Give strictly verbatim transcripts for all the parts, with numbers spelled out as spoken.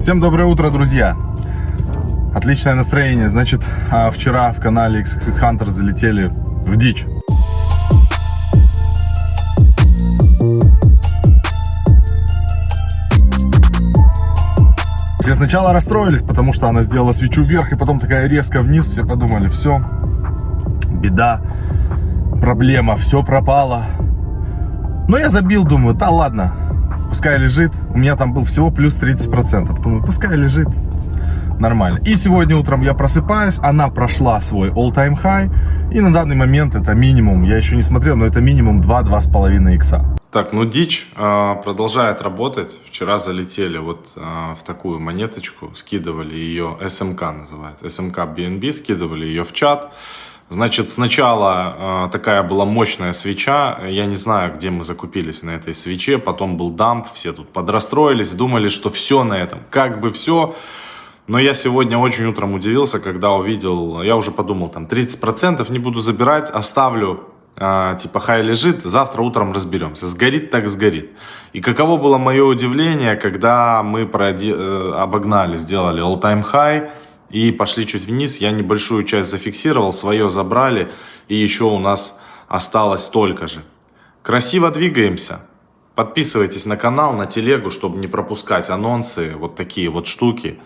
Всем доброе утро, друзья! Отличное настроение. Значит, вчера в канале икс икс хантер залетели в дичь. Все сначала расстроились, потому что она сделала свечу вверх, и потом такая резко вниз. Все подумали, все, беда, проблема, все пропало. Но я забил, думаю, да ладно. Пускай лежит. У меня там был всего плюс тридцать процентов. Думаю, пускай лежит. Нормально. И сегодня утром я просыпаюсь. Она прошла свой all-time high. И на данный момент это минимум. Я еще не смотрел, но это минимум два-два с половиной икса. Так, ну дичь а, продолжает работать. Вчера залетели вот а, в такую монеточку. Скидывали ее, эс эм ка называется. эс эм ка би эн би, скидывали ее в чат. Значит, сначала э, такая была мощная свеча, я не знаю, где мы закупились на этой свече, потом был дамп, все тут подрастроились, думали, что все на этом, как бы все, но я сегодня очень утром удивился, когда увидел, я уже подумал, там тридцать процентов не буду забирать, оставлю, э, типа хай лежит, завтра утром разберемся, сгорит так сгорит. И каково было мое удивление, когда мы проди- э, обогнали, сделали all-time high, и пошли чуть вниз, я небольшую часть зафиксировал, свое забрали, и еще у нас осталось столько же. Красиво двигаемся. Подписывайтесь на канал, на телегу, чтобы не пропускать анонсы, вот такие вот штуки.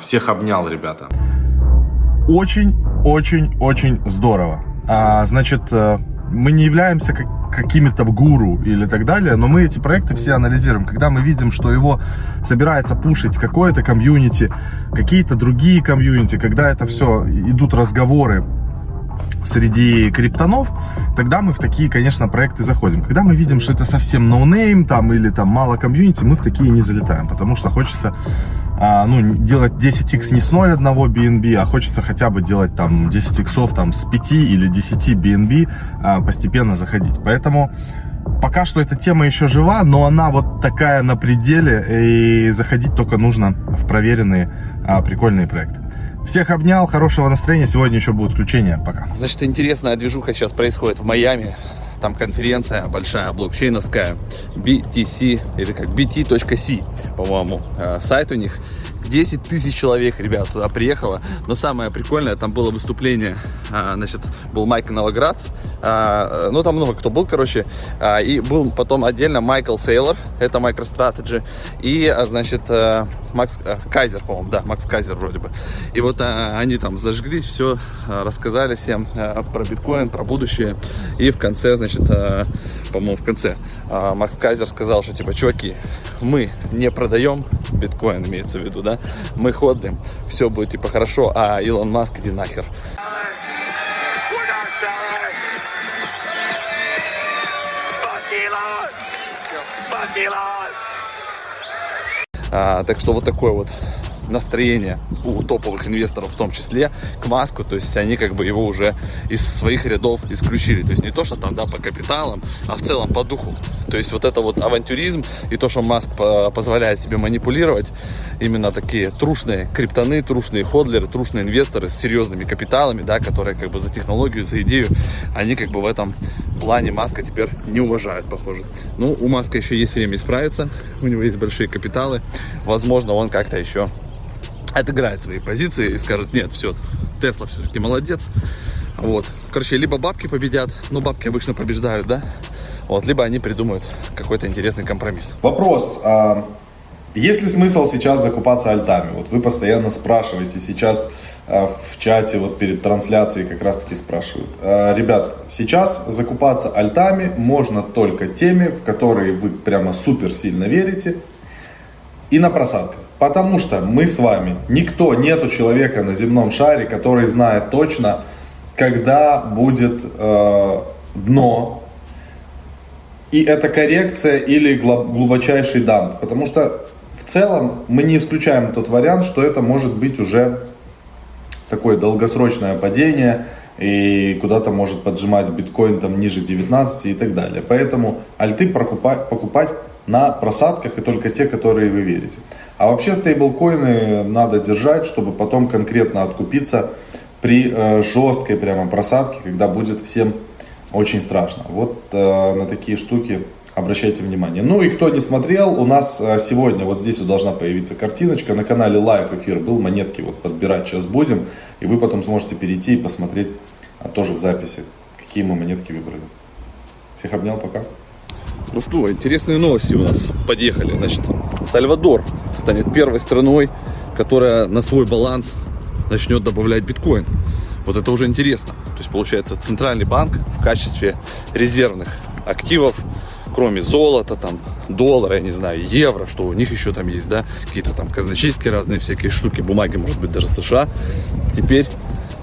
Всех обнял, ребята. Очень-очень-очень здорово. Значит, мы не являемся как... какими-то гуру или так далее, но мы эти проекты все анализируем. Когда мы видим, что его собирается пушить какое-то комьюнити, какие-то другие комьюнити, когда это все, идут разговоры среди криптонов, тогда мы в такие, конечно, проекты заходим. Когда мы видим, что это совсем ноунейм там, или там мало комьюнити, мы в такие не залетаем, потому что хочется а, ну, делать десять икс не с ноль целых одного би эн би, а хочется хотя бы делать там десять иксов там, с пяти или десяти би эн би, а, постепенно заходить. Поэтому пока что эта тема еще жива, но она вот такая на пределе, и заходить только нужно в проверенные а, прикольные проекты. Всех обнял, хорошего настроения, сегодня еще будут включения, пока. Значит, интересная движуха сейчас происходит в Майами, там конференция большая, блокчейновская, би ти си, или как би ти точка си, по-моему, сайт у них. десять тысяч человек, ребят, туда приехало. Но самое прикольное, там было выступление, значит, был Майк Новоград, ну, там много кто был, короче, и был потом отдельно Майкл Сейлор, это MicroStrategy, и, значит, Макс Кайзер, по-моему, да, Макс Кайзер вроде бы. И вот они там зажглись, все, рассказали всем про биткоин, про будущее, и в конце, значит, по-моему, в конце Макс Кайзер сказал, что, типа, чуваки, мы не продаем биткоин, имеется в виду, да, мы ходим, все будет типа хорошо, а Илон Маск иди нахер. А, так что вот такое вот настроение у топовых инвесторов, в том числе к Маску, то есть они как бы его уже из своих рядов исключили, то есть не то, что там, да, по капиталам, а в целом по духу, то есть вот это вот авантюризм и то, что Маск позволяет себе манипулировать, именно такие трушные криптоны, трушные ходлеры, трушные инвесторы с серьезными капиталами, да, которые как бы за технологию, за идею, они как бы в этом плане Маска теперь не уважают, похоже. Ну, у Маска еще есть время исправиться, у него есть большие капиталы, возможно, он как-то еще отыграет свои позиции и скажет, нет, все, Тесла все-таки молодец. Вот, короче, либо бабки победят, ну, бабки обычно побеждают, да, вот, либо они придумают какой-то интересный компромисс. Вопрос, а есть ли смысл сейчас закупаться альтами? Вот вы постоянно спрашиваете сейчас в чате, вот перед трансляцией как раз-таки спрашивают. Ребят, сейчас закупаться альтами можно только теми, в которые вы прямо супер сильно верите, и на просадках. Потому что мы с вами, никто, нету человека на земном шаре, который знает точно, когда будет э, дно, и это коррекция или глубочайший дамп. Потому что в целом мы не исключаем тот вариант, что это может быть уже такое долгосрочное падение, и куда-то может поджимать биткоин там ниже девятнадцати и так далее. Поэтому альты покупать, покупать на просадках и только те, которые вы верите. А вообще стейблкоины надо держать, чтобы потом конкретно откупиться при э, жесткой прямо просадке, когда будет всем очень страшно. Вот э, на такие штуки Обращайте внимание. Ну и кто не смотрел, у нас сегодня вот здесь вот должна появиться картиночка. На канале Live эфир был, монетки вот подбирать сейчас будем. И вы потом сможете перейти и посмотреть а, тоже в записи, какие мы монетки выбрали. Всех обнял, пока. Ну что, интересные новости у нас подъехали. Значит, Сальвадор станет первой страной, которая на свой баланс начнет добавлять биткоин. Вот это уже интересно. То есть получается, центральный банк в качестве резервных активов, кроме золота, там, доллара, я не знаю, евро, что у них еще там есть, да, какие-то там казначейские разные всякие штуки, бумаги, может быть, даже США, теперь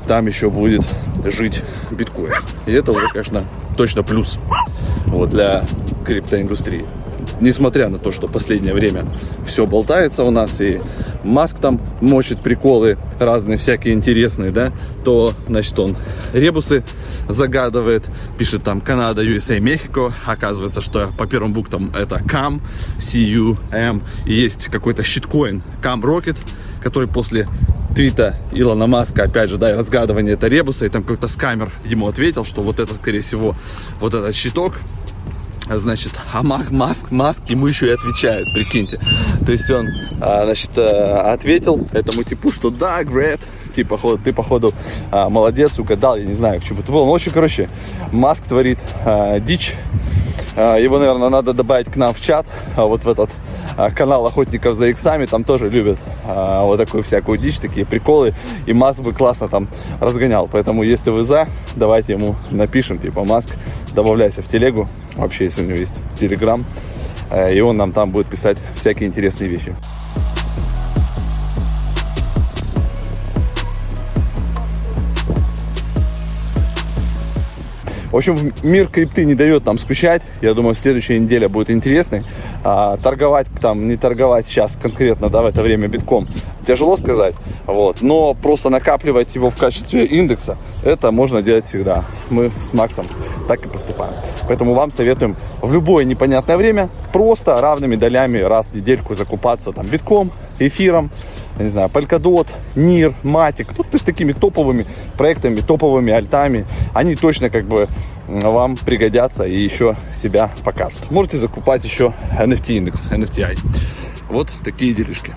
там еще будет жить биткоин. И это уже, конечно, точно плюс вот, для криптоиндустрии. Несмотря на то, что в последнее время все болтается у нас, и Маск там мочит приколы разные, всякие интересные, да, то, значит, он ребусы загадывает, пишет там Канада, ю эс эй, Мехико. Оказывается, что по первым буквам это кам, си ю эм, и есть какой-то щиткоин кам Rocket, который после твита Илона Маска, опять же, да, и разгадывание это ребуса, и там какой-то скамер ему ответил, что вот это, скорее всего, вот этот щиток. Значит, а Маск, Маск ему еще и отвечает, прикиньте. То есть он, значит, ответил этому типу, что да, great, типа, ты, походу, молодец, угадал, я не знаю, к чему это было. Ну, очень, короче, Маск творит а, дичь. Его, наверное, надо добавить к нам в чат, вот в этот канал охотников за иксами, там тоже любят а, вот такую всякую дичь, такие приколы, и Маск бы классно там разгонял. Поэтому, если вы за, давайте ему напишем, типа, Маск, добавляйся в телегу, вообще, если у него есть телеграм, и он нам там будет писать всякие интересные вещи. В общем, мир крипты не дает нам скучать. Я думаю, следующая неделя будет интересной. А, торговать там, не торговать сейчас конкретно, да, в это время битком тяжело сказать. Вот. Но просто накапливать его в качестве индекса, это можно делать всегда. Мы с Максом так и поступаем. Поэтому вам советуем в любое непонятное время просто равными долями раз в недельку закупаться там битком, эфиром, я не знаю, Палькодот, Нир, MATIC, ну, то есть такими топовыми проектами, топовыми альтами, они точно как бы вам пригодятся и еще себя покажут. Можете закупать еще эн эф ти индекс, эн эф ти ай. Вот такие делишки.